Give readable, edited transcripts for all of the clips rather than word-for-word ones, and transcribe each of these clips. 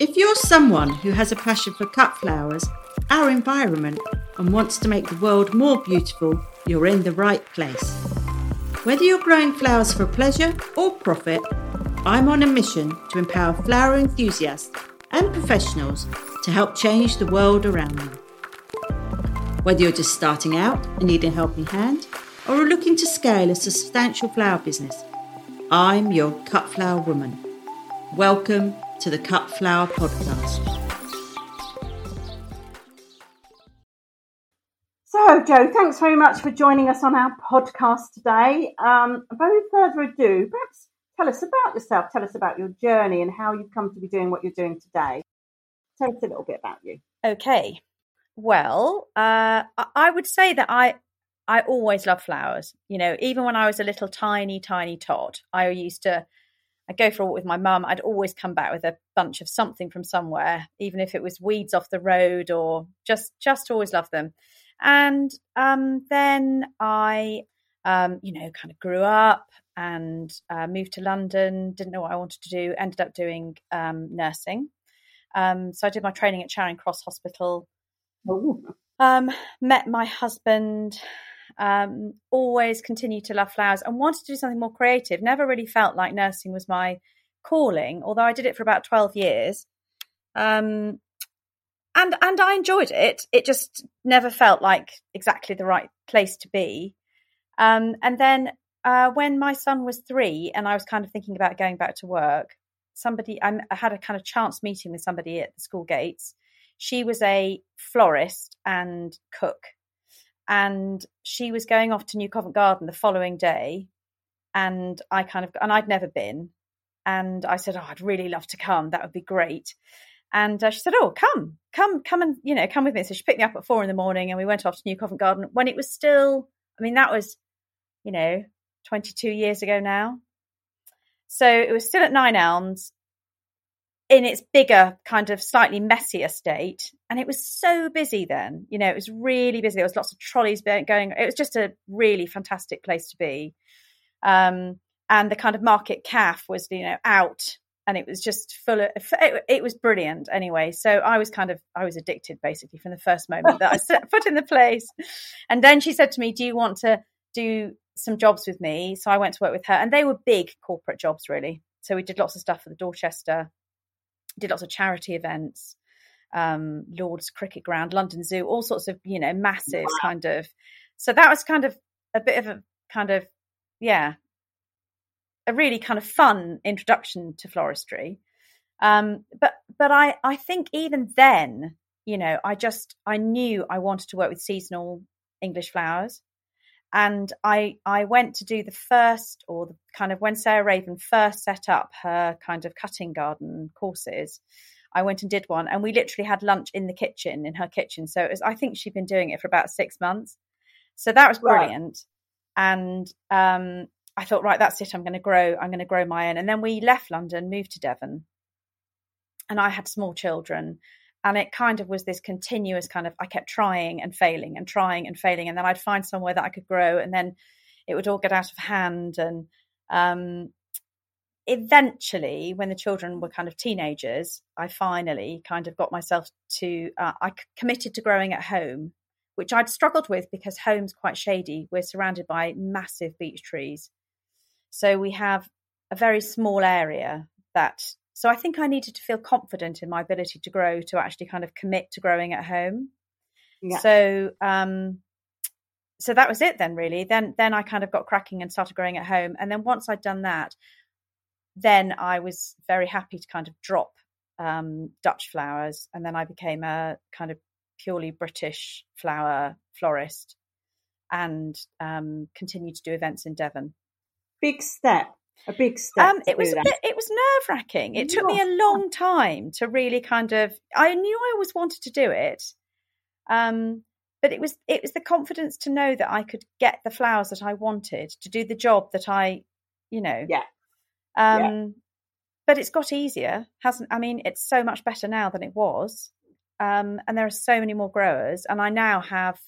If you're someone who has a passion for cut flowers, our environment, and wants to make the world more beautiful, you're in the right place. Whether you're growing flowers for pleasure or profit, I'm on a mission to empower flower enthusiasts and professionals to help change the world around them. Whether you're just starting out and need a helping hand, or are looking to scale a substantial flower business, I'm your cut flower woman. Welcome to the Cut Flower Podcast. So, Jo, thanks very much for joining us on our podcast today. Without further ado, perhaps tell us about yourself, tell us about your journey and how you've come to be doing what you're doing today. Tell us a little bit about you. Okay. Well, I would say that I always loved flowers. You know, even when I was a little tiny tot, I'd go for a walk with my mum. I'd always come back with a bunch of something from somewhere, even if it was weeds off the road, or just always loved them. And then I, kind of grew up and moved to London, didn't know what I wanted to do, ended up doing nursing. So I did my training at Charing Cross Hospital. Met my husband, always continued to love flowers and wanted to do something more creative. Never really felt like nursing was my calling, although I did it for about 12 years. And I enjoyed it. It just never felt like exactly the right place to be. And then when my son was 3 and I was kind of thinking about going back to work, I had a kind of chance meeting with somebody at the school gates. She was a florist and cook, and she was going off to New Covent Garden the following day, and I'd never been, and I said, "Oh, I'd really love to come. That would be great." And she said, "Oh, come, and come with me." So she picked me up at 4 a.m, and we went off to New Covent Garden when it was still. I mean, that was, 22 years ago now. So it was still at Nine Elms, in its bigger, kind of slightly messier state. And it was so busy then, it was really busy. There was lots of trolleys going. It was just a really fantastic place to be. And the kind of market calf was, out, and it was just full of, it was brilliant anyway. So I was addicted basically from the first moment that I set foot in the place. And then she said to me, "Do you want to do some jobs with me?" So I went to work with her, and they were big corporate jobs really. So we did lots of stuff for the Dorchester, did lots of charity events, Lord's Cricket Ground, London Zoo, all sorts of, massive kind of. So that was kind of a bit of a kind of, a really kind of fun introduction to floristry. But I think even then, I knew I wanted to work with seasonal English flowers. And I went to do the first, or the kind of when Sarah Raven first set up her kind of cutting garden courses, I went and did one, and we literally had lunch in her kitchen. So it was, I think she'd been doing it for about 6 months. So that was brilliant. Right. And I thought, right, that's it. I'm going to grow my own. And then we left London, moved to Devon, and I had small children. And it kind of was this continuous kind of, I kept trying and failing and trying and failing. And then I'd find somewhere that I could grow, and then it would all get out of hand. And eventually, when the children were kind of teenagers, I finally kind of got myself to, I committed to growing at home, which I'd struggled with because home's quite shady. We're surrounded by massive beech trees. So we have a very small area that... So I think I needed to feel confident in my ability to grow, to actually kind of commit to growing at home. Yeah. So that was it then, really. Then I kind of got cracking and started growing at home. And then once I'd done that, then I was very happy to kind of drop Dutch flowers. And then I became a kind of purely British flower florist, and continued to do events in Devon. Big step. A big step. It was nerve-wracking. It took me a long time to really kind of. I knew I always wanted to do it, but it was the confidence to know that I could get the flowers that I wanted to do the job that I. Yeah. But it's got easier, hasn't? I mean, it's so much better now than it was, and there are so many more growers, and I now have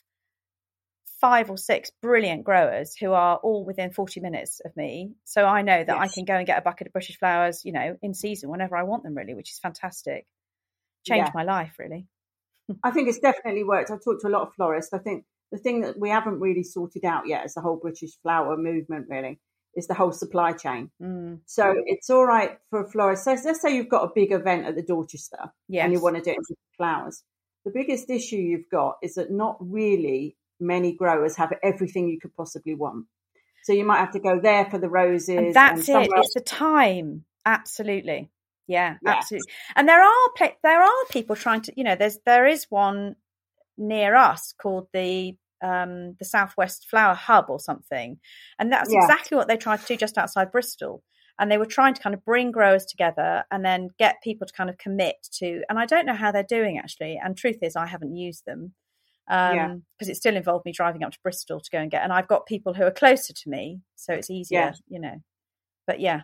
5 or 6 brilliant growers who are all within 40 minutes of me. So I know that I can go and get a bucket of British flowers, in season whenever I want them, really, which is fantastic. changed my life, really. I think it's definitely worked. I've talked to a lot of florists. I think the thing that we haven't really sorted out yet is the whole British flower movement, really, is the whole supply chain. So it's all right for a florist. So let's say you've got a big event at the Dorchester and you want to do it with flowers. The biggest issue you've got is that not really many growers have everything you could possibly want. So you might have to go there for the roses. And that's it. It's the time. Absolutely. Yeah, yes. Absolutely. And there are people trying to, you know, there is one near us called the Southwest Flower Hub or something. And that's exactly what they tried to do just outside Bristol. And they were trying to kind of bring growers together and then get people to kind of commit to, and I don't know how they're doing actually. And truth is, I haven't used them. Because it still involved me driving up to Bristol to go and get, and I've got people who are closer to me, so it's easier, you know. But they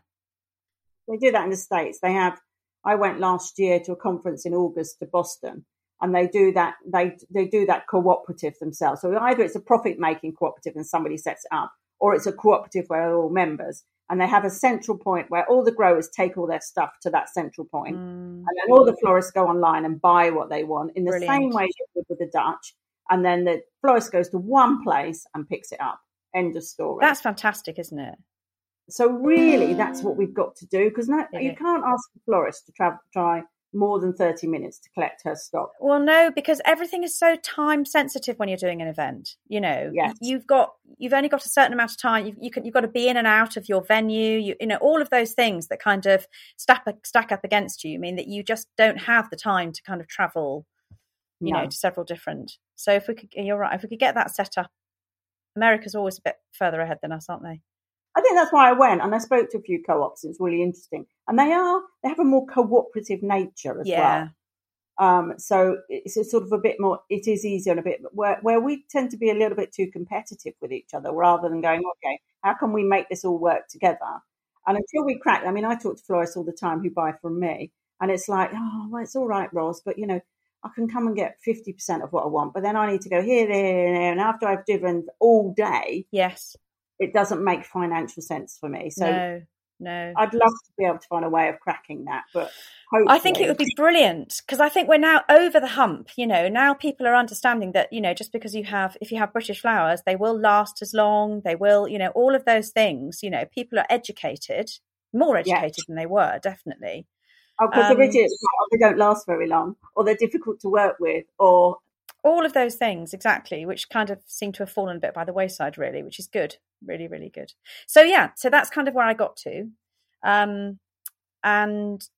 do that in the States. They have. I went last year to a conference in August to Boston, and they do that. They do that cooperative themselves. So either it's a profit making cooperative and somebody sets it up, or it's a cooperative where they're all members, and they have a central point where all the growers take all their stuff to that central point, and then all the florists go online and buy what they want in the same way you did with the Dutch. And then the florist goes to one place and picks it up. End of story. That's fantastic, isn't it? So really, that's what we've got to do, because you can't ask a florist to try more than 30 minutes to collect her stock. Well, no, because everything is so time sensitive when you're doing an event. You know, you've only got a certain amount of time. You've got to be in and out of your venue. You know, all of those things that kind of stack up against you mean that you just don't have the time to kind of travel. You know, to several different. So if we could, you're right. If we could get that set up, America's always a bit further ahead than us, aren't they? I think that's why I went, and I spoke to a few co-ops. It's really interesting, and they have a more cooperative nature as well. So it's a sort of a bit more. It is easier and a bit where we tend to be a little bit too competitive with each other, rather than going, okay, how can we make this all work together? And until we crack, I mean, I talk to florists all the time who buy from me, and it's like, oh, well, it's all right, Ros, but you know, I can come and get 50% of what I want, but then I need to go here, there, there, and after I've driven all day, it doesn't make financial sense for me. So no. I'd love to be able to find a way of cracking that, but hopefully. I think it would be brilliant, because I think we're now over the hump. You know, now people are understanding that, you know, just because if you have British flowers, they will last as long. They will, you know, all of those things. You know, people are educated, more educated than they were, definitely. Oh, because they're idiots, they don't last very long, or they're difficult to work with, or... All of those things, exactly, which kind of seem to have fallen a bit by the wayside, really, which is good. Really, really good. So, so that's kind of where I got to. And up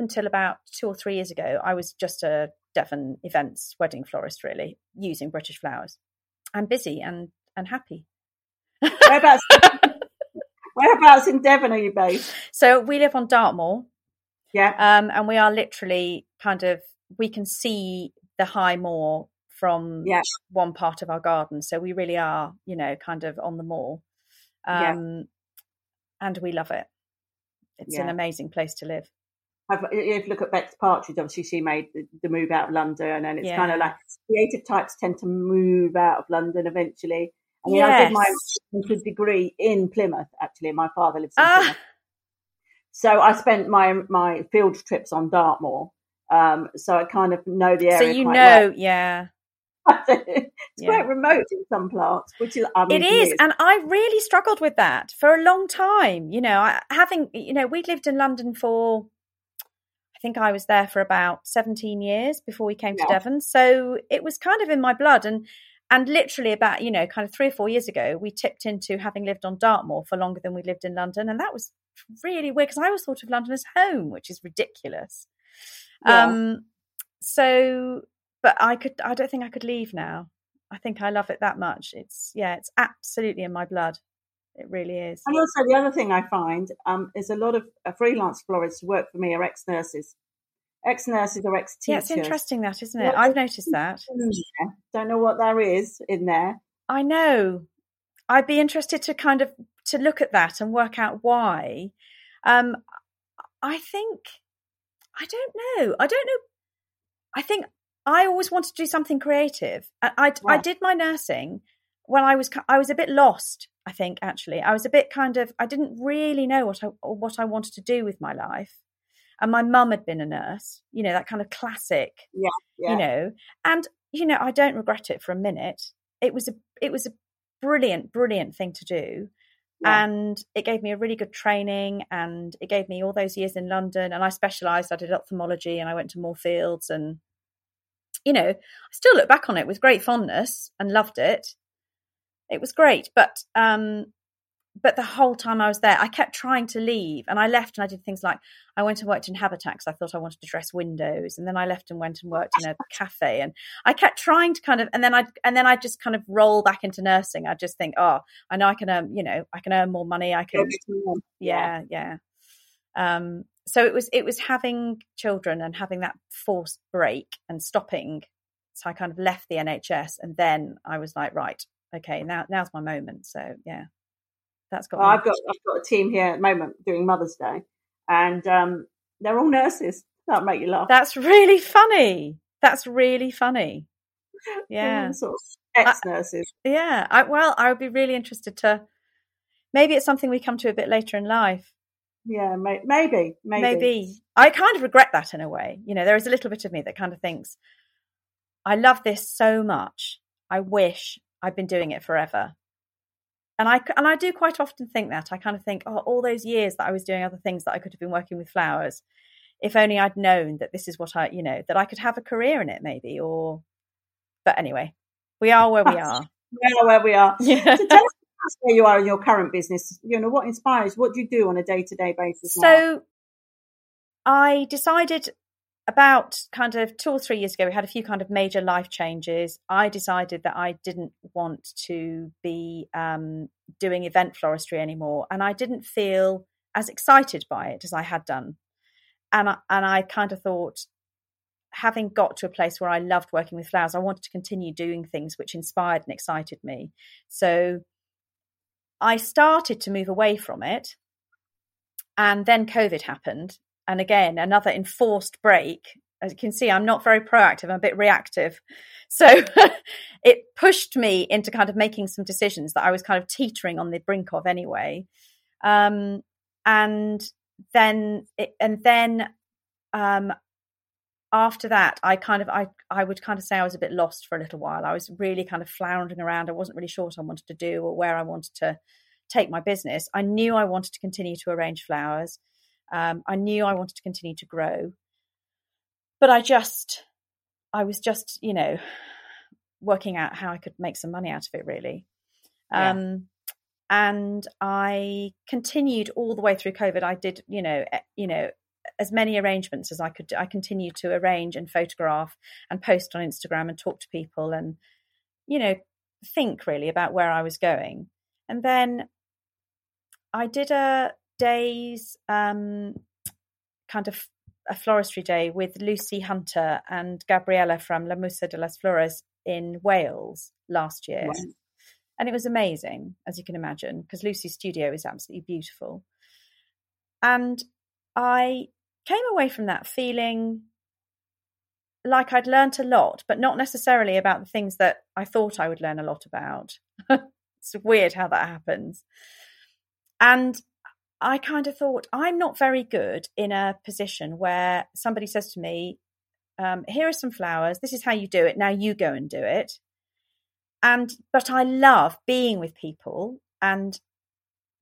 until about 2 or 3 years ago, I was just a Devon events wedding florist, really, using British flowers. I'm busy and happy. Whereabouts in Devon are you based? So we live on Dartmoor. Yeah. And we are literally kind of, we can see the high moor from one part of our garden. So we really are, you know, kind of on the moor. And we love it. It's an amazing place to live. If you look at Bex Partridge, obviously she made the move out of London, and it's kind of like creative types tend to move out of London eventually. I mean, I did my degree in Plymouth, actually. My father lives in Plymouth. So I spent my field trips on Dartmoor, so I kind of know the area. So you quite know, well. It's quite remote in some parts, which is it is, and I really struggled with that for a long time. You know, we'd lived in London for, I think I was there for about 17 years before we came to Devon, so it was kind of in my blood, and literally about, you know, kind of 3 or 4 years ago, we tipped into having lived on Dartmoor for longer than we lived in London, and that was really weird, because I always thought of London as home, which is ridiculous. So, but I don't think I could leave now. I think I love it that much. It's absolutely in my blood. It really is. And also the other thing I find is a lot of freelance florists who work for me are ex-nurses. Ex-nurses or ex-teachers. Yeah, it's interesting that, isn't it? I've noticed that. Don't know what there is in there. I know. I'd be interested to kind of to look at that and work out why. I don't know. I think I always wanted to do something creative. I did my nursing when I was a bit lost. I think actually I was a bit kind of, I didn't really know what I wanted to do with my life. And my mum had been a nurse, you know, that kind of classic, you know. And, you know, I don't regret it for a minute. It was a brilliant, brilliant thing to do. Yeah. And it gave me a really good training, and it gave me all those years in London. And I specialised, I did ophthalmology, and I went to Moorfields, and, you know, I still look back on it with great fondness and loved it. It was great. But the whole time I was there, I kept trying to leave, and I left and I did things like I went and worked in Habitat because I thought I wanted to dress windows. And then I left and went and worked in a cafe, and I kept trying to kind of, and then I just kind of roll back into nursing. I just think, oh, I know I can, you know, I can earn more money. I can. Yeah. So it was having children and having that forced break and stopping. So I kind of left the NHS, and then I was like, right, okay, now's my moment. So yeah. That's got. Well, I've got a team here at the moment doing Mother's Day, and they're all nurses. That'll make you laugh. That's really funny. Yeah. Sort of ex-nurses. I would be really interested to. Maybe it's something we come to a bit later in life. Yeah, maybe. I kind of regret that in a way. You know, there is a little bit of me that kind of thinks, I love this so much. I wish I'd been doing it forever. And I do quite often think that. I kind of think, oh, all those years that I was doing other things that I could have been working with flowers, if only I'd known that this is what I, you know, that I could have a career in it maybe. Or, but anyway, we are where we are. Yeah. So tell us where you are in your current business. You know, what inspires, what do you do on a day-to-day basis now? So I decided about kind of 2 or 3 years ago, we had a few kind of major life changes. I decided that I didn't want to be doing event floristry anymore, and I didn't feel as excited by it as I had done. And I kind of thought, having got to a place where I loved working with flowers, I wanted to continue doing things which inspired and excited me. So I started to move away from it, and then COVID happened. And again, another enforced break. As you can see, I'm not very proactive. I'm a bit reactive. So it pushed me into kind of making some decisions that I was kind of teetering on the brink of anyway. And then after that, I would kind of say I was a bit lost for a little while. I was really kind of floundering around. I wasn't really sure what I wanted to do or where I wanted to take my business. I knew I wanted to continue to arrange flowers. I knew I wanted to continue to grow, but I was just, you know, working out how I could make some money out of it, really. Yeah. And I continued all the way through COVID. I did, you know, as many arrangements as I could. I continued to arrange and photograph and post on Instagram and talk to people and, you know, think really about where I was going. And then I did a days kind of a floristry day with Lucy Hunter and Gabriella from La Musa de las Flores in Wales last year. Wow. And it was amazing, as you can imagine, because Lucy's studio is absolutely beautiful. And I came away from that feeling like I'd learnt a lot, but not necessarily about the things that I thought I would learn a lot about. It's weird how that happens. And I kind of thought, I'm not very good in a position where somebody says to me, here are some flowers, this is how you do it, now you go and do it. But I love being with people and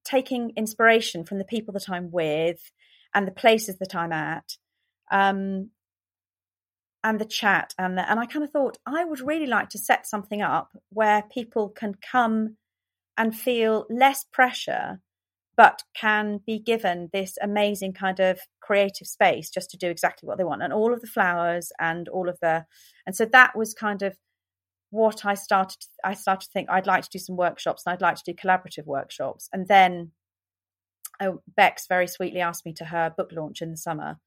taking inspiration from the people that I'm with and the places that I'm at, and the chat. And I kind of thought, I would really like to set something up where people can come and feel less pressure but can be given this amazing kind of creative space just to do exactly what they want, and all of the flowers and all of the, and so that was kind of what I started to think I'd like to do some workshops, and I'd like to do collaborative workshops. And then Bex very sweetly asked me to her book launch in the summer,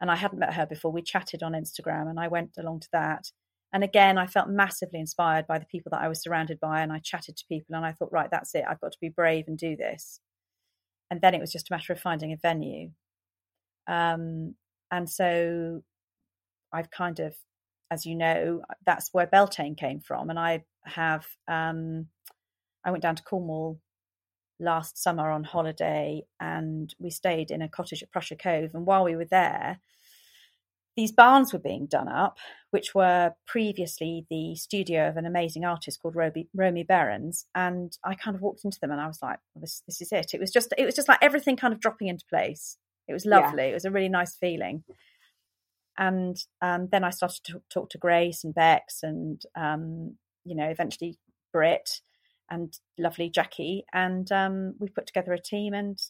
and I hadn't met her before. We chatted on Instagram and I went along to that. And again, I felt massively inspired by the people that I was surrounded by, and I chatted to people and I thought, right, that's it. I've got to be brave and do this. And then it was just a matter of finding a venue. And so I've kind of, as you know, that's where Beltane came from. And I went down to Cornwall last summer on holiday, and we stayed in a cottage at Prussia Cove. And while we were there, these barns were being done up, which were previously the studio of an amazing artist called Romy Berens. And I kind of walked into them and I was like, well, this is it. It was just like everything kind of dropping into place. It was lovely. Yeah. It was a really nice feeling. And then I started to talk to Grace and Bex and, eventually Brit and lovely Jackie. And we put together a team and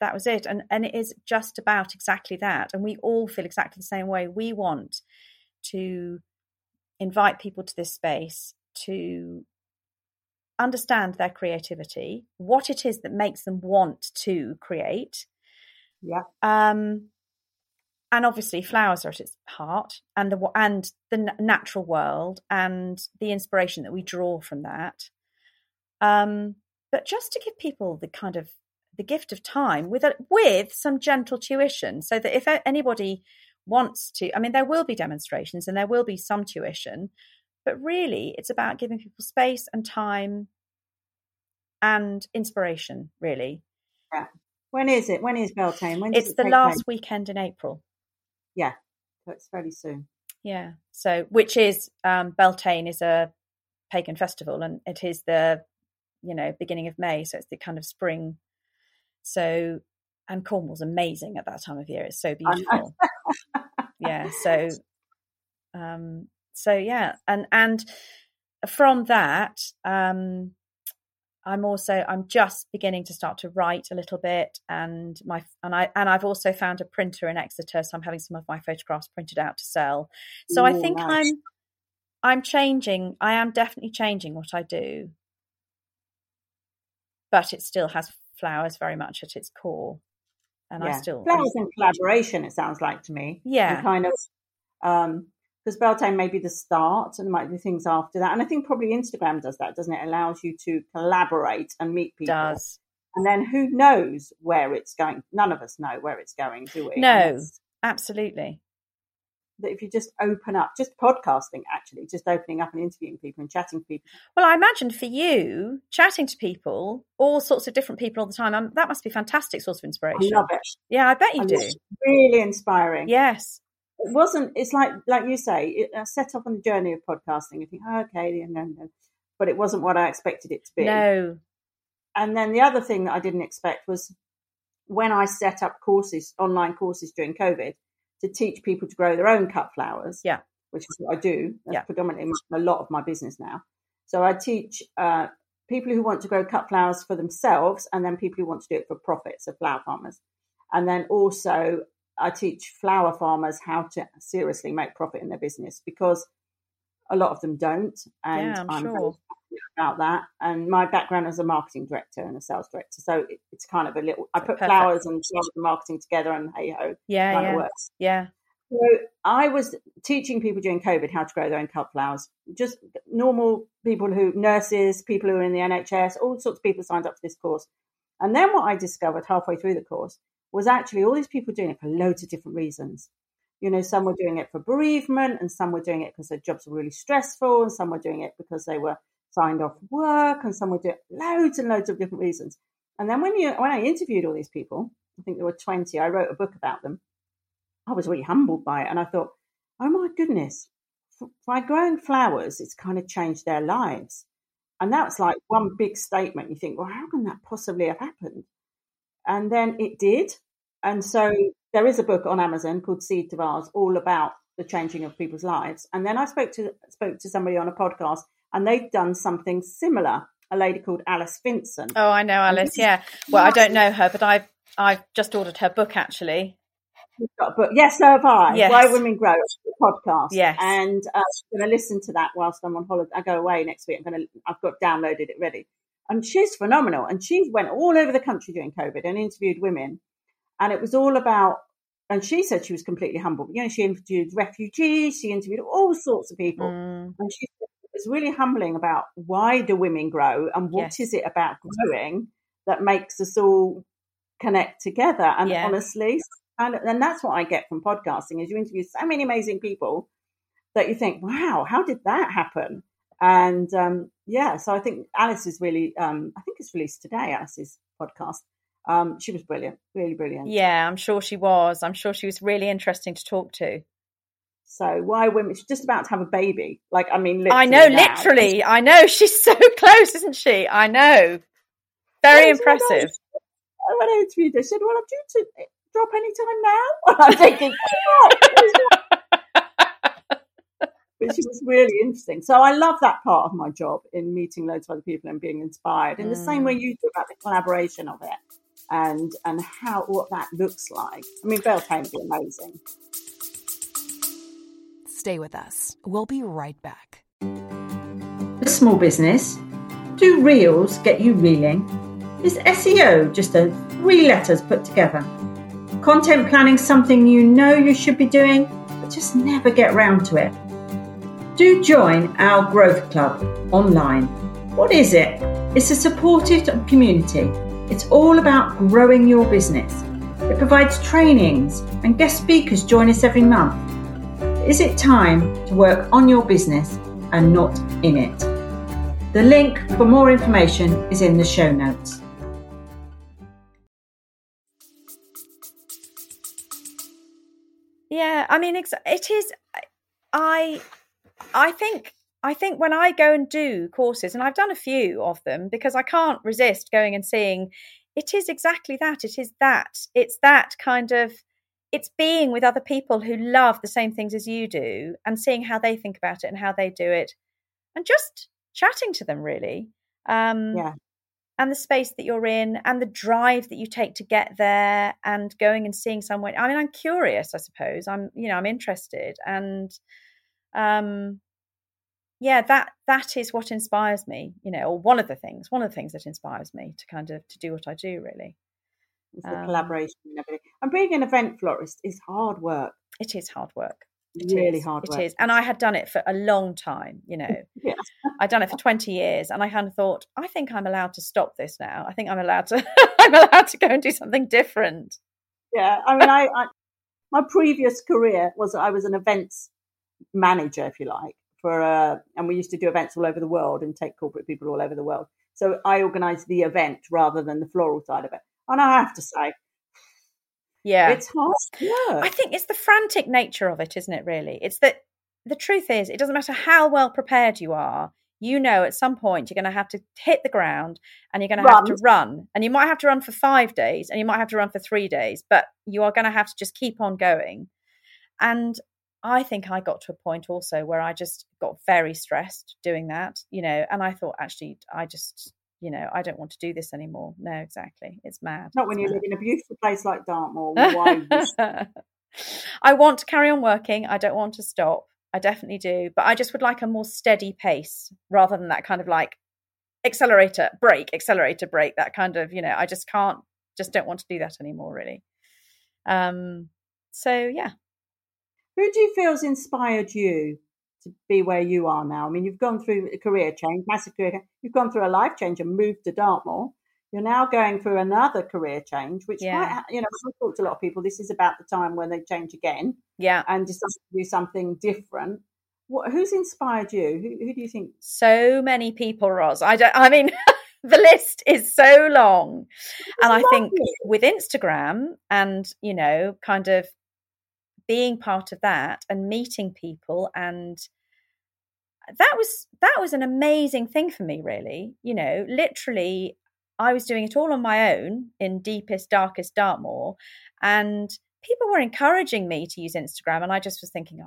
that was it. And it is just about exactly that. And we all feel exactly the same way. We want to invite people to this space to understand their creativity, what it is that makes them want to create. Yeah. And obviously flowers are at its heart, and the natural world and the inspiration that we draw from that. But just to give people the kind of the gift of time with some gentle tuition, so that if anybody wants to, I mean, there will be demonstrations and there will be some tuition, but really it's about giving people space and time and inspiration, really. Yeah. When is it? When is Beltane? It's the last weekend in April. Yeah, so it's fairly soon. Yeah, so which is Beltane is a pagan festival, and it is the beginning of May, so it's the kind of spring. So, and Cornwall's amazing at that time of year. It's so beautiful. Yeah. So yeah, and from that, I'm just beginning to start to write a little bit, and I've also found a printer in Exeter, so I'm having some of my photographs printed out to sell. So I think nice. I'm changing. I am definitely changing what I do, but it still has flowers very much at its core, and yeah. I still flowers and collaboration. It sounds like to me, yeah, and kind of because Beltane may be the start and might be things after that. And I think probably Instagram does that, doesn't it? It allows you to collaborate and meet people. Does. And then who knows where it's going? None of us know where it's going, do we? No, absolutely. That if you just open up, just podcasting, actually, just opening up and interviewing people and chatting to people. Well, I imagine for you, chatting to people, all sorts of different people all the time, that must be a fantastic source of inspiration. I love it. Yeah, I bet you do. It's really inspiring. Yes. It wasn't, it's like you say, I set off on the journey of podcasting. You think, oh, okay, no. But it wasn't what I expected it to be. No. And then the other thing that I didn't expect was when I set up courses, online courses during COVID, to teach people to grow their own cut flowers. Yeah. Which is what I do. That's predominantly a lot of my business now. So I teach people who want to grow cut flowers for themselves, and then people who want to do it for profit, so flower farmers. And then also, I teach flower farmers how to seriously make profit in their business, because a lot of them don't. And yeah, I'm sure about that. And my background as a marketing director and a sales director. So it's kind of a little, I put flowers and marketing together and hey ho. Yeah. Kind of works. Yeah. So I was teaching people during COVID how to grow their own cut flowers, just normal people nurses, people who are in the NHS, all sorts of people signed up for this course. And then what I discovered halfway through the course was actually all these people doing it for loads of different reasons. You know, some were doing it for bereavement, and some were doing it because their jobs were really stressful, and some were doing it because they were signed off work, and some were doing loads and loads of different reasons. And then when I interviewed all these people, I think there were 20, I wrote a book about them. I was really humbled by it, and I thought, oh my goodness, by growing flowers, it's kind of changed their lives. And that's like one big statement. You think, well, how can that possibly have happened? And then it did. And so there is a book on Amazon called Seed to Ours, all about the changing of people's lives. And then I spoke to somebody on a podcast, and they'd done something similar, a lady called Alice Vincent. Oh, I know Alice, yeah. Well, I don't know her, but I've just ordered her book, actually. You've got a book. Yes, so have I. Yes. Why Women Grow, the podcast. Yes. And I'm going to listen to that whilst I'm on holiday. I go away next week. I've got downloaded it ready. And she's phenomenal. And she went all over the country during COVID and interviewed women. And it was all about, and she said she was completely humble. You know, she interviewed refugees. She interviewed all sorts of people. Mm. And she said it was really humbling about why do women grow, and what is it about growing that makes us all connect together. And honestly, and that's what I get from podcasting, is you interview so many amazing people that you think, wow, how did that happen? And so I think Alice is really, I think it's released today, Alice's podcast. She was brilliant, really brilliant. Yeah, I'm sure she was. I'm sure she was really interesting to talk to. So Why Women, she's just about to have a baby. Like, I mean, literally. I know, now. Literally. I know. She's so close, isn't she? I know. Very impressive. When I interviewed her, she said, well, I'm due to drop any time now. And I'm thinking, but she was really interesting. So I love that part of my job, in meeting loads of other people and being inspired in the same way you do about the collaboration of it and how, what that looks like. I mean, Beltane would be amazing. Stay with us. We'll be right back. A small business? Do reels get you reeling? Is SEO just a 3 letters put together? Content planning something you know you should be doing, but just never get round to it? Do join our Growth Club online. What is it? It's a supported community. It's all about growing your business. It provides trainings and guest speakers join us every month. Is it time to work on your business and not in it? The link for more information is in the show notes. Yeah, I mean, it is. I think when I go and do courses, and I've done a few of them because I can't resist going and seeing, it is exactly that. It is that. It's that kind of, it's being with other people who love the same things as you do and seeing how they think about it and how they do it and just chatting to them, really. Yeah. And the space that you're in and the drive that you take to get there and going and seeing someone. I mean, I'm curious, I suppose. I'm interested and... that is what inspires me, or one of the things that inspires me to kind of to do what I do, really. It's the collaboration and everything. And being an event florist is hard work. It is hard work. It is really hard work. It is. And I had done it for a long time, Yeah. I'd done it for 20 years and I kind of thought, I think I'm allowed to stop this now. I think I'm allowed to I'm allowed to go and do something different. Yeah. I mean, I my previous career was I was an events manager, if you like, and we used to do events all over the world and take corporate people all over the world. So I organised the event rather than the floral side of it. And I have to say, yeah, it's hard work. I think it's the frantic nature of it, isn't it, really? It's that the truth is, it doesn't matter how well prepared you are, at some point you're going to have to hit the ground and you're going to have to run. And you might have to run for 5 days and you might have to run for 3 days, but you are going to have to just keep on going. And I think I got to a point also where I just got very stressed doing that, and I thought, actually, I just, I don't want to do this anymore. No, exactly. It's mad. Not when you live in a beautiful place like Dartmoor. Why? I want to carry on working. I don't want to stop. I definitely do. But I just would like a more steady pace rather than that kind of like accelerator, brake, that kind of, I just don't want to do that anymore, really. So, yeah. Who do you feel has inspired you to be where you are now? I mean, you've gone through a career change, massive career change. You've gone through a life change and moved to Dartmoor. You're now going through another career change, which, I've talked to a lot of people, this is about the time when they change again and decide to do something different. Who's inspired you? Who do you think? So many people, Roz. The list is so long. And I think with Instagram and, kind of, being part of that and meeting people, and that was an amazing thing for me, really. Literally, I was doing it all on my own in deepest, darkest Dartmoor, and people were encouraging me to use Instagram, and I just was thinking,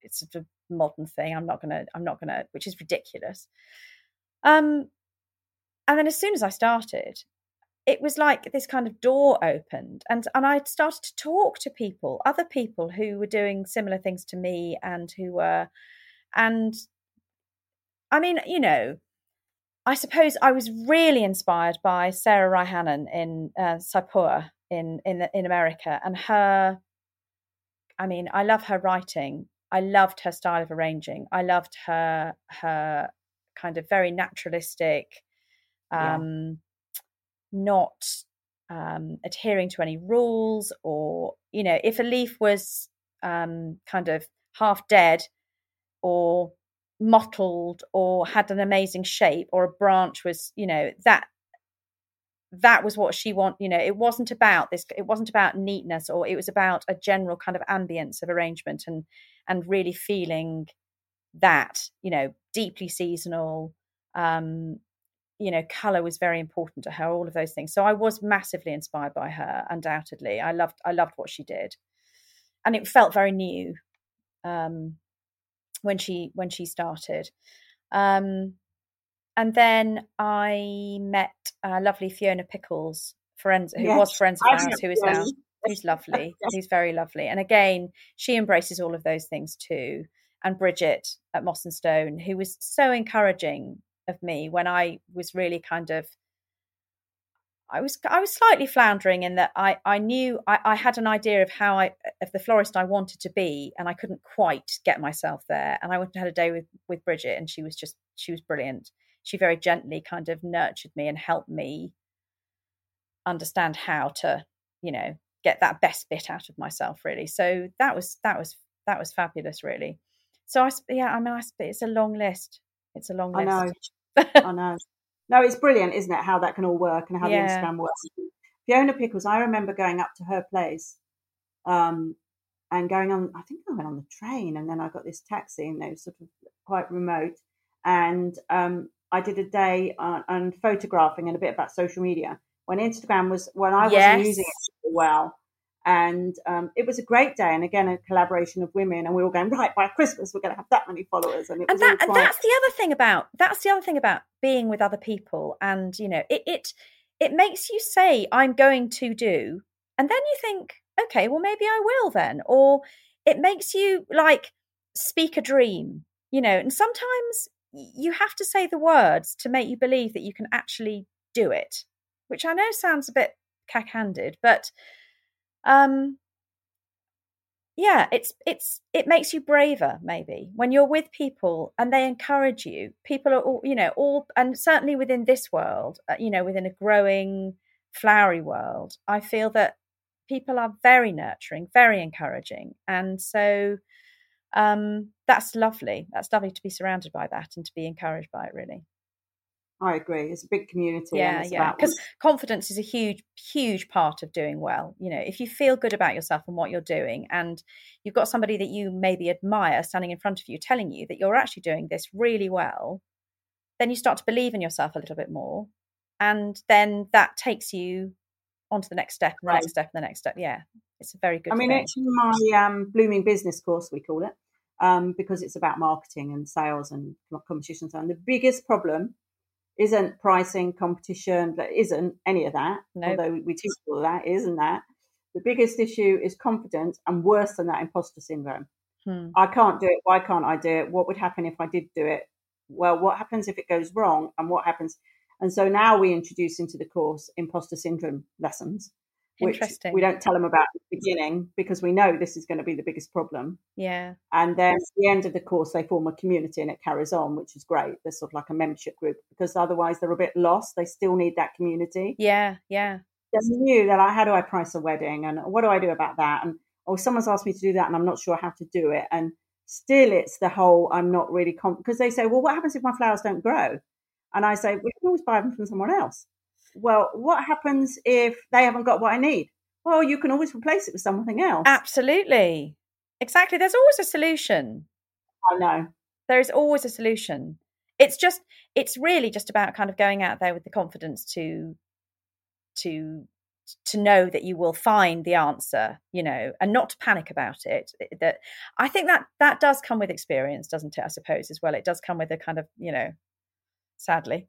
it's a modern thing. I'm not gonna, which is ridiculous. And then as soon as I started, it was like this kind of door opened and I started to talk to people, other people who were doing similar things to me and who were, and I mean, I suppose I was really inspired by Sarah Ryhannon in Saipur in America, and I love her writing. I loved her style of arranging. I loved her kind of very naturalistic, not adhering to any rules, or if a leaf was kind of half dead or mottled or had an amazing shape, or a branch was, you know, that was what she wanted. You know, it wasn't about this. It wasn't about neatness, or it was about a general kind of ambience of arrangement and really feeling that, you know, deeply seasonal, you know, colour was very important to her, all of those things. So I was massively inspired by her, undoubtedly. I loved what she did. And it felt very new when she started. And then I met lovely Fiona Pickles, Firenza, who was Firenza Flowers, who is now, who's lovely, who's very lovely. And again, she embraces all of those things too. And Bridget at Moss and Stone, who was so encouraging of me when I was really kind of, I was slightly floundering in that I knew I had an idea of of the florist I wanted to be, and I couldn't quite get myself there. And I went and had a day with Bridget, and she was brilliant. She very gently kind of nurtured me and helped me understand how to, you know, get that best bit out of myself, really. So that was fabulous, really. So it's a long list. It's a long list. I know. No, it's brilliant, isn't it, how that can all work and how the Instagram works. Fiona Pickles, I remember going up to her place and going on, I think I went on the train, and then I got this taxi, and they were sort of quite remote. And I did a day on photographing and a bit about social media when Instagram was, when I wasn't using it well. And it was a great day, and again, a collaboration of women, and we were going, right, by Christmas we're going to have that many followers, and that's the other thing about being with other people, and you know, it makes you say, I'm going to do, and then you think, okay, well maybe I will then, or it makes you like speak a dream, you know, and sometimes you have to say the words to make you believe that you can actually do it, which I know sounds a bit cack-handed, but it makes you braver, maybe, when you're with people and they encourage you. People are all, you know, and certainly within this world, you know, within a growing, flowery world, I feel that people are very nurturing, very encouraging, and so that's lovely. That's lovely to be surrounded by that and to be encouraged by it, really. I agree. It's a big community. Yeah. Because confidence is a huge, huge part of doing well. You know, if you feel good about yourself and what you're doing, and you've got somebody that you maybe admire standing in front of you telling you that you're actually doing this really well, then you start to believe in yourself a little bit more. And then that takes you on to the next step, right. The next step. Yeah, it's a very good thing. I mean, it's my blooming business course, we call it, because it's about marketing and sales and competition. And the biggest problem isn't pricing, competition, but isn't any of that. Nope. Although we teach all of that, isn't that? The biggest issue is confidence, and worse than that, imposter syndrome. I can't do it. Why can't I do it? What would happen if I did do it? Well, what happens if it goes wrong, and what happens? And so now we introduce into the course imposter syndrome lessons, which we don't tell them about at the beginning because we know this is going to be the biggest problem. Yeah. And then at the end of the course, they form a community and it carries on, which is great. They're sort of like a membership group, because otherwise they're a bit lost. They still need that community. Yeah, yeah. They're new. They're like, how do I price a wedding? And what do I do about that? And, oh, someone's asked me to do that and I'm not sure how to do it. And still it's the whole, I'm not really confident, because they say, well, what happens if my flowers don't grow? And I say, we can always buy them from someone else. Well, what happens if they haven't got what I need? Well, you can always replace it with something else. Absolutely. Exactly. There's always a solution. I know. There is always a solution. It's really just about kind of going out there with the confidence to know that you will find the answer, you know, and not to panic about it. That I think that does come with experience, doesn't it? I suppose as well. It does come with a kind of, you know, sadly.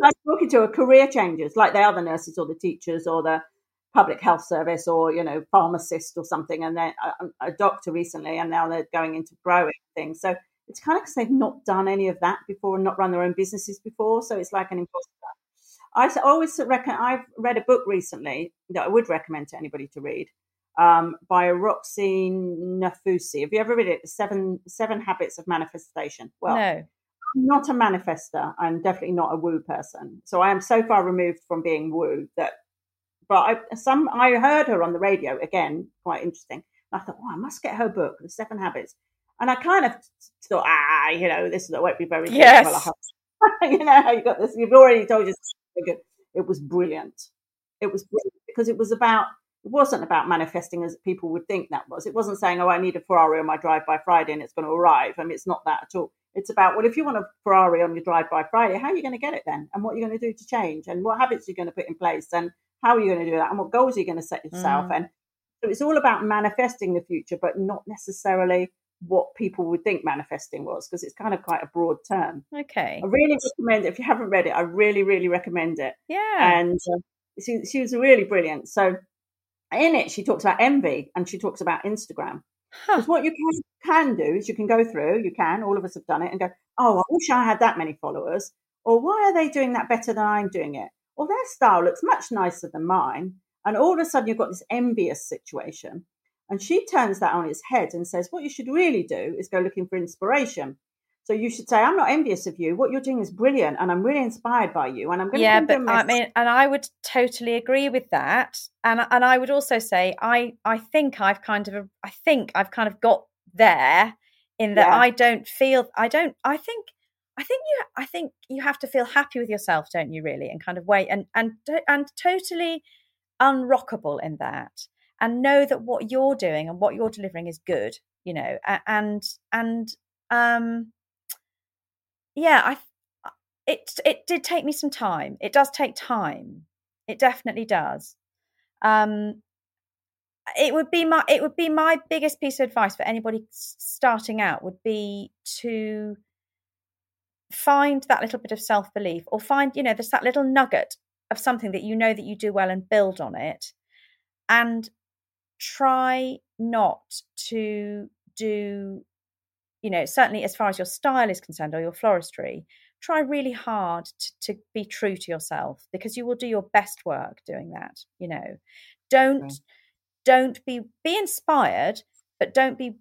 Like talking to career changers, like they are the nurses or the teachers or the public health service or, you know, pharmacist or something, and then a doctor recently, and now they're going into growing things. So it's kind of because they've not done any of that before and not run their own businesses before. So it's like an imposter. I always recommend. I've read a book recently that I would recommend to anybody to read by Roxy Nafusi. Have you ever read it? Seven Habits of Manifestation. Well, no. I'm not a manifester. I'm definitely not a woo person. So I am so far removed from being woo that, but I heard her on the radio again, quite interesting. And I thought, oh, I must get her book, The Seven Habits. And I kind of thought, this won't be very good. Yes. You know how you got this. You've already told us. It was brilliant. It was brilliant because it wasn't about manifesting as people would think that was. It wasn't saying, I need a Ferrari on my drive by Friday and it's going to arrive. I mean, it's not that at all. It's about, if you want a Ferrari on your drive by Friday, how are you going to get it then? And what are you going to do to change? And what habits are you going to put in place? And how are you going to do that? And what goals are you going to set yourself? Mm. And so it's all about manifesting the future, but not necessarily what people would think manifesting was, because it's kind of quite a broad term. Okay. I really recommend it. If you haven't read it, I really, really recommend it. Yeah. And she was really brilliant. So in it, she talks about envy and she talks about Instagram. Because what you can do is you can go through, all of us have done it, and go, I wish I had that many followers. Or why are they doing that better than I'm doing it? Or their style looks much nicer than mine. And all of a sudden you've got this envious situation. And she turns that on its head and says, what you should really do is go looking for inspiration. So you should say, I'm not envious of you. What you're doing is brilliant. And I'm really inspired by you. And I'm going to do this. I mean, and I would totally agree with that. And I would also say, I think I've kind of got there in that. Yeah. I think you have to feel happy with yourself, don't you really? And kind of wait and totally unrockable in that. And know that what you're doing and what you're delivering is good, it did take me some time. It does take time. It definitely does. It would be my biggest piece of advice for anybody starting out would be to find that little bit of self-belief, or find, there's that little nugget of something that that you do well, and build on it. And try not to do, certainly as far as your style is concerned or your floristry, try really hard to be true to yourself, because you will do your best work doing that. Don't be inspired, but don't be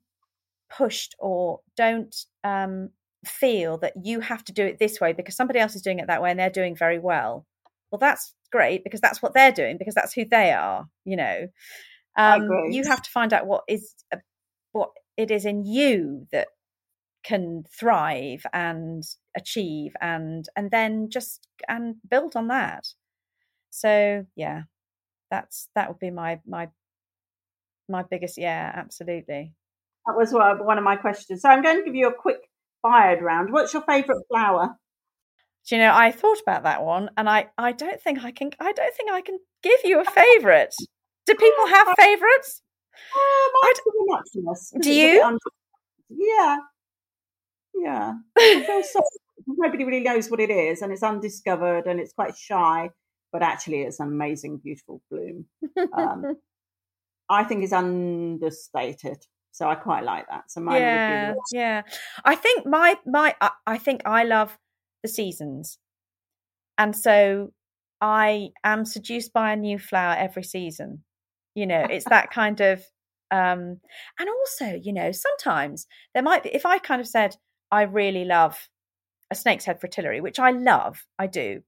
pushed, or don't feel that you have to do it this way because somebody else is doing it that way and they're doing very well. Well, that's great, because that's what they're doing, because that's who they are. You have to find out what it is in you that can thrive and achieve, and then just build on that. So yeah, that would be my biggest. Yeah, absolutely. That was one of my questions. So I'm going to give you a quick fired round. What's your favourite flower? Do you know, I thought about that one, and I don't think I can give you a favourite. Do people have favourites? Do you? Yeah. Nobody really knows what it is, and it's undiscovered, and it's quite shy, but actually it's an amazing, beautiful bloom. I think it's understated. So I quite like that. So mine would be I think I love the seasons, and so I am seduced by a new flower every season. It's that kind of and also sometimes there might be, if I kind of said I really love a snake's head fritillary, which I do,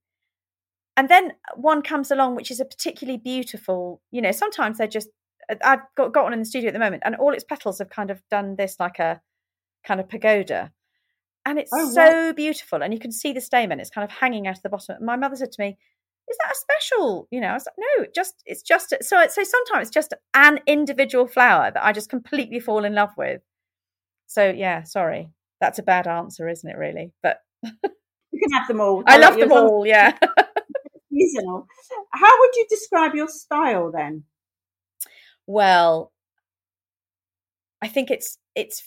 and then one comes along which is a particularly beautiful, sometimes they're just, I've got one in the studio at the moment, and all its petals have kind of done this like a kind of pagoda. And it's beautiful. And you can see the stamen. It's kind of hanging out of the bottom. My mother said to me, is that a special? I was like, no, so sometimes it's just an individual flower that I just completely fall in love with. So, yeah, sorry. That's a bad answer, isn't it, really? But you can have them all. I love them all, yeah. Seasonal. How would you describe your style then? Well, I think it's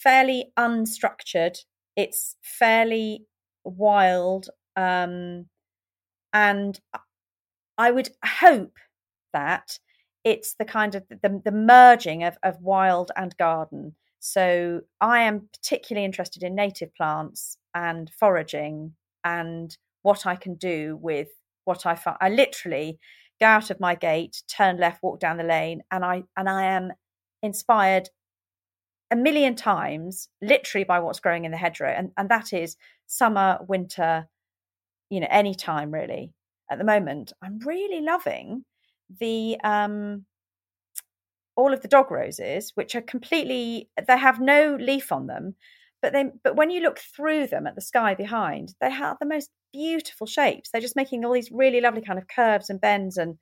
fairly unstructured. It's fairly wild, and I would hope that it's the kind of the merging of wild and garden. So I am particularly interested in native plants and foraging, and what I can do with what I find. I literally go out of my gate, turn left, walk down the lane, and I am inspired a million times, literally, by what's growing in the hedgerow, and that is summer, winter, any time really. At the moment, I'm really loving the all of the dog roses, which are completely, they have no leaf on them, but when you look through them at the sky behind, they have the most beautiful shapes. They're just making all these really lovely kind of curves and bends, and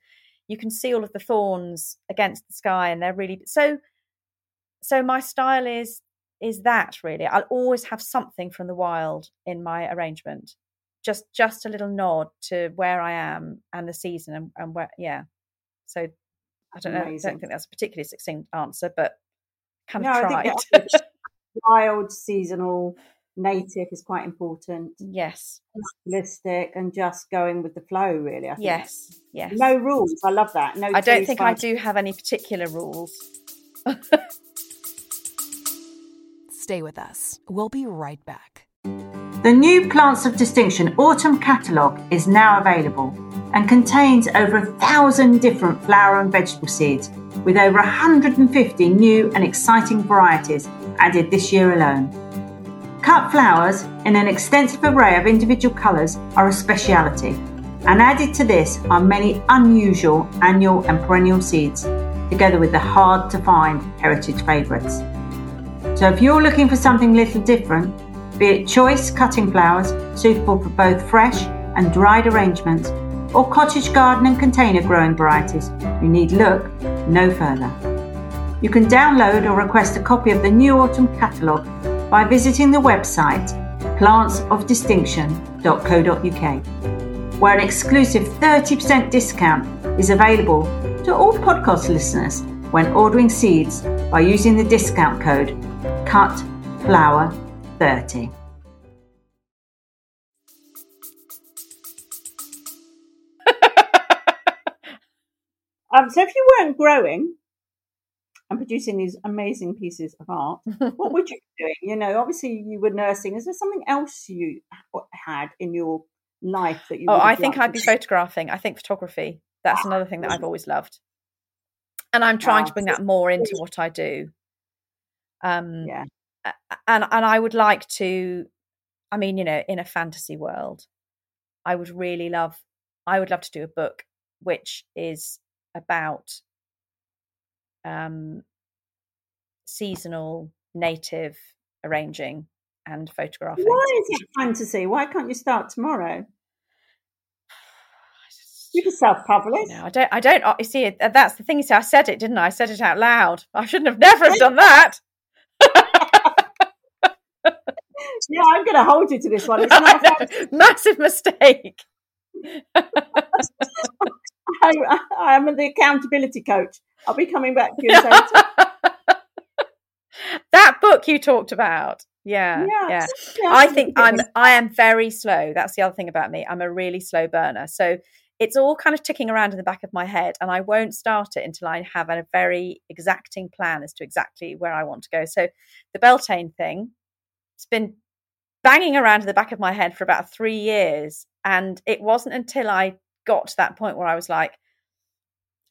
you can see all of the thorns against the sky, and they're really, so my style is that really. I'll always have something from the wild in my arrangement. Just a little nod to where I am and the season and where, yeah. So I don't know. Amazing. I don't think that's a particularly succinct answer, but kind of tried. I think wild, seasonal, native is quite important. Yes. Holistic and just going with the flow, really. I think. Yes. No rules. I love that. No. I don't think I do have any particular rules. Stay with us. We'll be right back. The new Plants of Distinction Autumn Catalogue is now available and contains over 1,000 different flower and vegetable seeds, with over 150 new and exciting varieties added this year alone. Cut flowers in an extensive array of individual colours are a speciality, and added to this are many unusual annual and perennial seeds, together with the hard-to-find heritage favourites. So if you're looking for something a little different, be it choice cutting flowers suitable for both fresh and dried arrangements, or cottage garden and container growing varieties, you need look no further. You can download or request a copy of the new autumn catalogue by visiting the website plantsofdistinction.co.uk, where an exclusive 30% discount is available to all podcast listeners when ordering seeds by using the discount code CUTFLOWER30. So if you weren't growing and producing these amazing pieces of art, what would you be doing? You know, obviously you were nursing. Is there something else you had in your life that you would I think I'd be photographing. I think photography. That's another thing that I've always loved. And I'm trying to bring that more into what I do. And I would like to, I mean, you know, in a fantasy world, I would love to do a book which is about seasonal native arranging and photographing. Why is it fantasy? Why can't you start tomorrow? You can self-publish. No, I don't. You see, that's the thing. So I said it, didn't I? I said it out loud. I shouldn't have never have done that. Yeah, I'm going to hold you to this one. It's not massive mistake. I'm the accountability coach. I'll be coming back to you later. That book you talked about. Yeah. I think I am very slow. That's the other thing about me. I'm a really slow burner. So it's all kind of ticking around in the back of my head, and I won't start it until I have a very exacting plan as to exactly where I want to go. So the Beltane thing, it's been banging around in the back of my head for about 3 years, and it wasn't until I got to that point where I was like,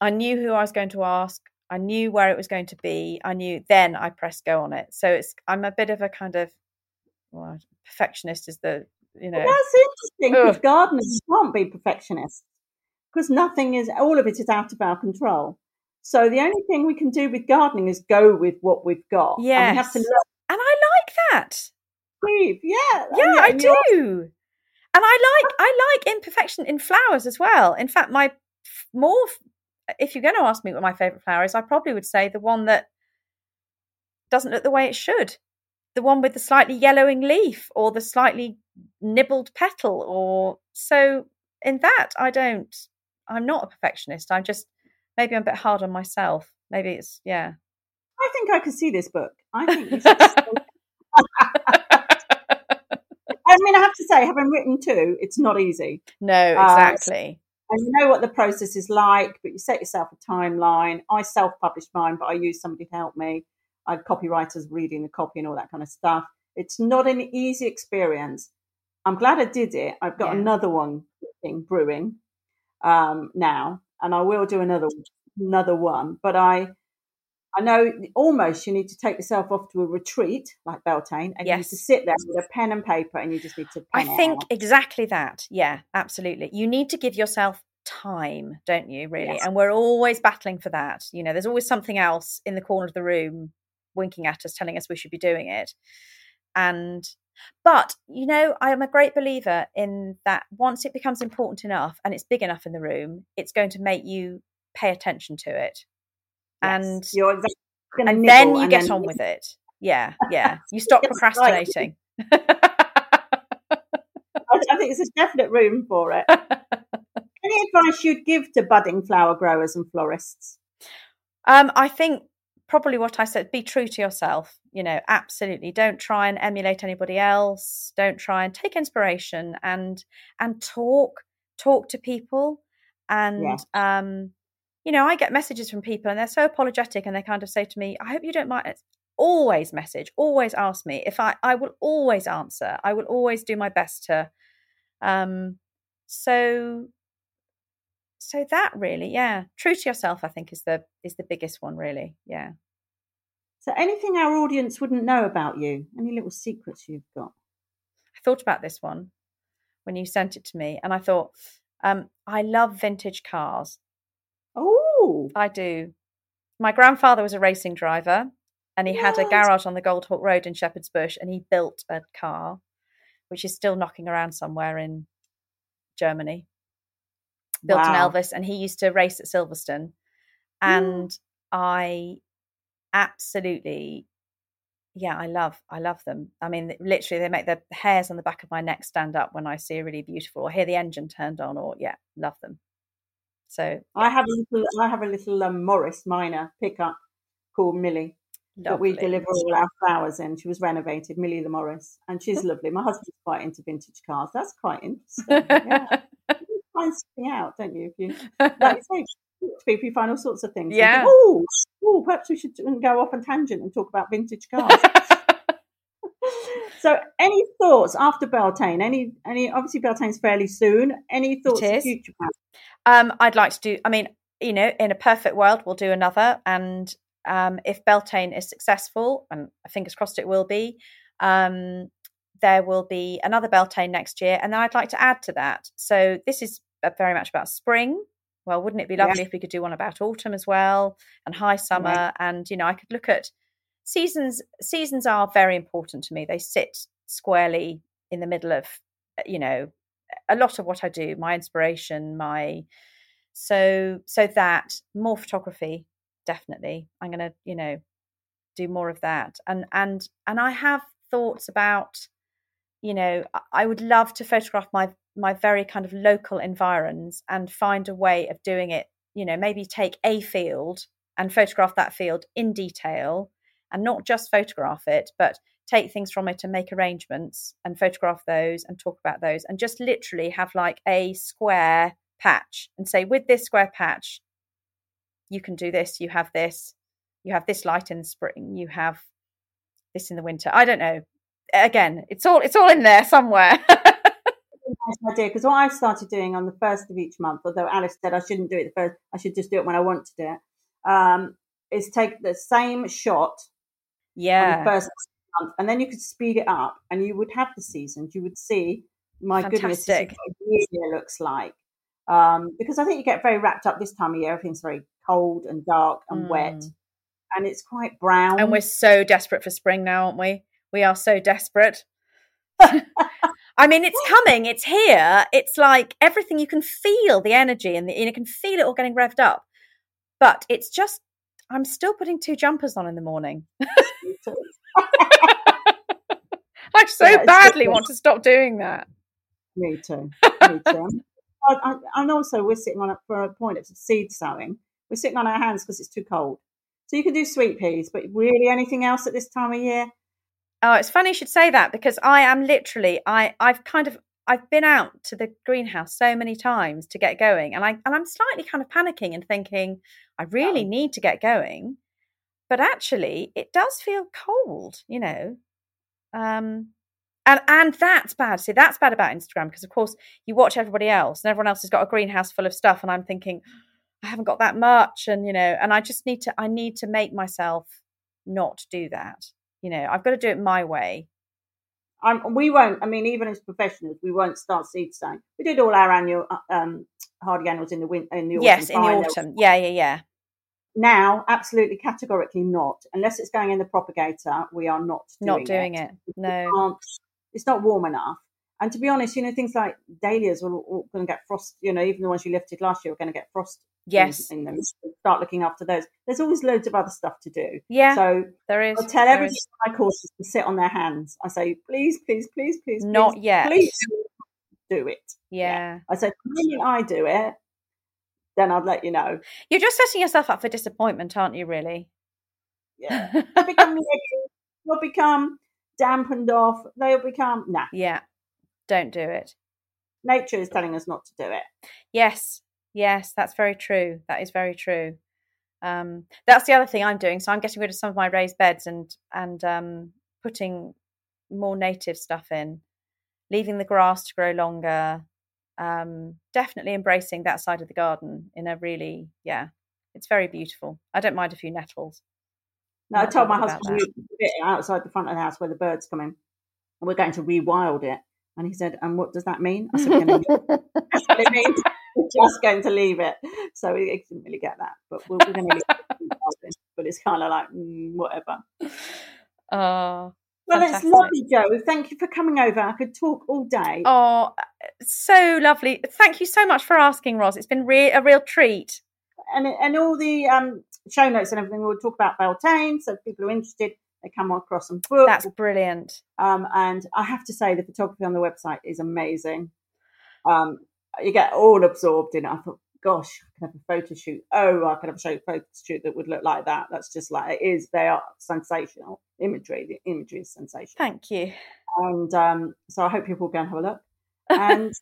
I knew who I was going to ask, I knew where it was going to be, then I pressed go on it. So I'm a bit of a kind of perfectionist is the, you know. Well, that's interesting, because gardeners can't be perfectionists, because all of it is out of our control. So the only thing we can do with gardening is go with what we've got. Yes. And we have to learn. And I like that. Yeah, I do. And I like imperfection in flowers as well. In fact, if you're going to ask me what my favourite flower is, I probably would say the one that doesn't look the way it should. The one with the slightly yellowing leaf or the slightly nibbled petal. Or so in that, I'm not a perfectionist. I'm just, maybe I'm a bit hard on myself. Maybe it's, yeah. I think I could see this book. I think we should I mean, I have to say, having written two, it's not easy. No, exactly. And you know what the process is like, but you set yourself a timeline. I self-published mine, but I used somebody to help me. I had copywriters reading the copy and all that kind of stuff. It's not an easy experience. I'm glad I did it. I've got another one brewing now, and I will do another one. But I know almost you need to take yourself off to a retreat like Beltane, and you need to sit there with a pen and paper, and you just need to. I think exactly that. Yeah, absolutely. You need to give yourself time, don't you, really? Yes. And we're always battling for that. You know, there's always something else in the corner of the room winking at us, telling us we should be doing it. But, you know, I am a great believer in that once it becomes important enough and it's big enough in the room, it's going to make you pay attention to it. Yes. And you're exactly gonna nibble, then you get on with it. Yeah, yeah. You stop procrastinating. Right. I think there's a definite room for it. Any advice you'd give to budding flower growers and florists? I think probably what I said, be true to yourself, you know, absolutely. Don't try and emulate anybody else. Don't try and take inspiration and talk to people. And, yeah. You know, I get messages from people and they're so apologetic and they kind of say to me, I hope you don't mind it. Always message, always ask me. If I will always answer. I will always do my best to. So that really, yeah, true to yourself, I think is the biggest one, really. Yeah. So anything our audience wouldn't know about you? Any little secrets you've got? I thought about this one when you sent it to me, and I thought, I love vintage cars. Oh, I do. My grandfather was a racing driver. And he had a garage on the Goldhawk Road in Shepherd's Bush, and he built a car, which is still knocking around somewhere in Germany. Built an Elvis, and he used to race at Silverstone. And I absolutely, I love them. I mean, literally, they make the hairs on the back of my neck stand up when I see a really beautiful, or hear the engine turned on, or love them. So yeah. I have a little Morris Minor pickup called Millie. Lovely. That we deliver all our flowers in. She was renovated, Millie the Morris, and she's lovely. My husband's quite into vintage cars. That's quite interesting. Yeah. You find something out, don't you? People, you find all sorts of things. Yeah. Oh, perhaps we should go off on tangent and talk about vintage cars. So, any thoughts after Beltane? Any? Obviously, Beltane's fairly soon. Any thoughts for future plans? I'd like to do. I mean, you know, in a perfect world, we'll do another and. If Beltane is successful, and fingers crossed it will be, there will be another Beltane next year. And then I'd like to add to that. So this is very much about spring. Well, wouldn't it be lovely if we could do one about autumn as well, and high summer? Yeah. And, you know, I could look at seasons. Seasons are very important to me. They sit squarely in the middle of, you know, a lot of what I do, my inspiration, so that more photography. Definitely, I'm going to, you know, do more of that, and I have thoughts about, you know, I would love to photograph my very kind of local environs and find a way of doing it. You know, maybe take a field and photograph that field in detail, and not just photograph it, but take things from it and make arrangements and photograph those and talk about those, and just literally have like a square patch and say, with this square patch, you can do this, you have this light in the spring, you have this in the winter. I don't know. Again, it's all in there somewhere. Nice idea, because what I started doing on the first of each month, although Alice said I shouldn't do it the first, I should just do it when I want to do it, is take the same shot on the first month, and then you could speed it up and you would have the seasons. You would see, my goodness, this is what year looks like. Because I think you get very wrapped up this time of year. Everything's very cold and dark and wet, and it's quite brown. And we're so desperate for spring now, aren't we? We are so desperate. I mean, it's coming. It's here. It's like everything. You can feel the energy, and you can feel it all getting revved up. But it's just, I'm still putting two jumpers on in the morning. I badly want to stop doing that. Me too. And also, we're sitting on it for a point of seed sowing. We're sitting on our hands because it's too cold. So you can do sweet peas, but really anything else at this time of year? Oh, it's funny you should say that, because I am literally, I've been out to the greenhouse so many times to get going, and I'm slightly kind of panicking and thinking I really need to get going, but actually it does feel cold, you know. And that's bad. See, that's bad about Instagram, because, of course, you watch everybody else and everyone else has got a greenhouse full of stuff. And I'm thinking, I haven't got that much. And, you know, and I just need to make myself not do that. You know, I've got to do it my way. We won't, I mean, even as professionals, we won't start seed sowing. We did all our annual hardy annuals in the autumn. Yes, in the autumn. Yeah. Now, absolutely categorically not. Unless it's going in the propagator, we are not doing it. No. It's not warm enough. And to be honest, things like dahlias are going to get frost, even the ones you lifted last year are going to get frost. Yes. In them. Start looking after those. There's always loads of other stuff to do. Yeah. So there is. I'll tell everybody in my courses to sit on their hands. I say, please. Not yet. Please do it. Yeah. I say, when I do it, then I'll let you know. You're just setting yourself up for disappointment, aren't you, really? Yeah. They'll become dampened off. They'll become, nah. Yeah. Don't do it. Nature is telling us not to do it. Yes, that's very true. That is very true. That's the other thing I'm doing. So I'm getting rid of some of my raised beds and putting more native stuff in, leaving the grass to grow longer. Definitely embracing that side of the garden in a really, it's very beautiful. I don't mind a few nettles. No, I told my husband we bit outside the front of the house where the birds come in, and we're going to rewild it. And he said, "And what does that mean?" I said, "We're going to leave it." That's what it means. We're just going to leave it. So he didn't really get that, but we're going to leave it. But it's kind of like whatever. Oh, well, fantastic. It's lovely, Jo. Thank you for coming over. I could talk all day. Oh, so lovely! Thank you so much for asking, Ros. It's been a real treat. And all the show notes and everything, we'll talk about Beltane. So if people are interested, they come across some books. That's brilliant. And I have to say, the photography on the website is amazing. You get all absorbed in it. I thought, gosh, I could have a photo shoot. Oh, I could have a photo shoot that would look like that. That's just like it is. They are sensational. The imagery is sensational. Thank you. And so I hope people go and have a look. And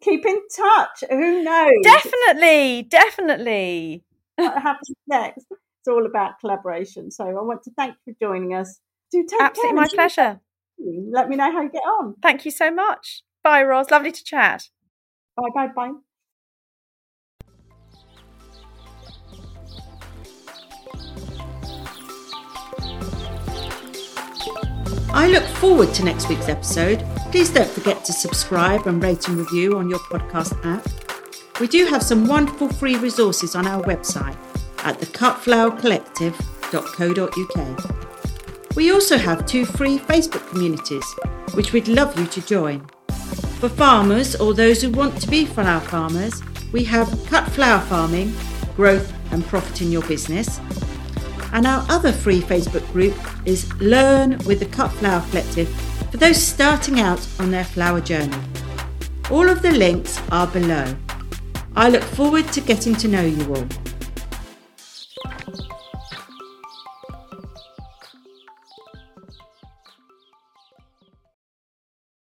keep in touch. Who knows? Definitely. What happens next? It's all about collaboration. So I want to thank you for joining us. Do take Absolutely care. My pleasure. Let me know how you get on. Thank you so much. Bye, Ros. Lovely to chat. Bye. I look forward to next week's episode. Please don't forget to subscribe and rate and review on your podcast app. We do have some wonderful free resources on our website at thecutflowercollective.co.uk. We also have 2 free Facebook communities, which we'd love you to join. For farmers or those who want to be flower farmers, we have Cut Flower Farming, Growth and Profit in Your Business. And our other free Facebook group is Learn with the Cut Flower Collective for those starting out on their flower journey. All of the links are below. I look forward to getting to know you all.